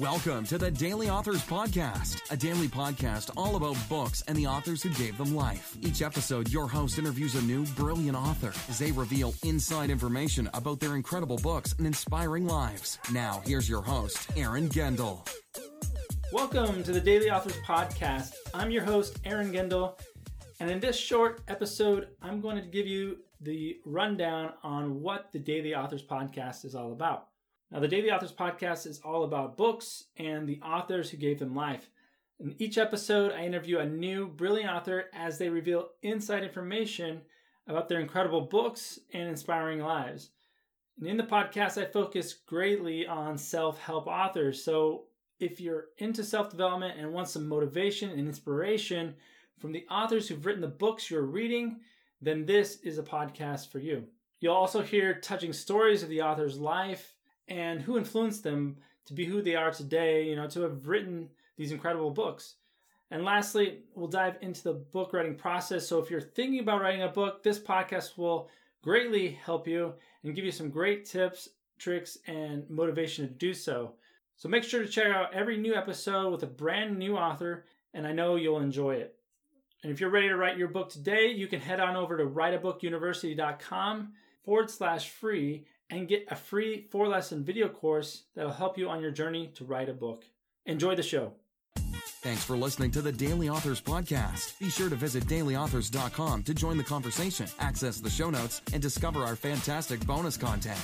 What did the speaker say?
Welcome to the Daily Authors Podcast, a daily podcast all about books and the authors who gave them life. Each episode, your host interviews a new, brilliant author as they reveal inside information about their incredible books and inspiring lives. Now, here's your host, Aaron Gendel. Welcome to the Daily Authors Podcast. I'm your host, Aaron Gendel, and in this short episode, I'm going to give you the rundown on what the Daily Authors Podcast is all about. Now, the Daily Authors Podcast is all about books and the authors who gave them life. In each episode, I interview a new, brilliant author as they reveal inside information about their incredible books and inspiring lives. And in the podcast, I focus greatly on self-help authors. So if you're into self-development and want some motivation and inspiration from the authors who've written the books you're reading, then this is a podcast for you. You'll also hear touching stories of the author's life and who influenced them to be who they are today, to have written these incredible books. And lastly, we'll dive into the book writing process. So if you're thinking about writing a book, this podcast will greatly help you and give you some great tips, tricks, and motivation to do so. So make sure to check out every new episode with a brand new author, and I know you'll enjoy it. And if you're ready to write your book today, you can head on over to writeabookuniversity.com/free and get a free 4-lesson video course that'll help you on your journey to write a book. Enjoy the show. Thanks for listening to the Daily Authors Podcast. Be sure to visit dailyauthors.com to join the conversation, access the show notes, and discover our fantastic bonus content.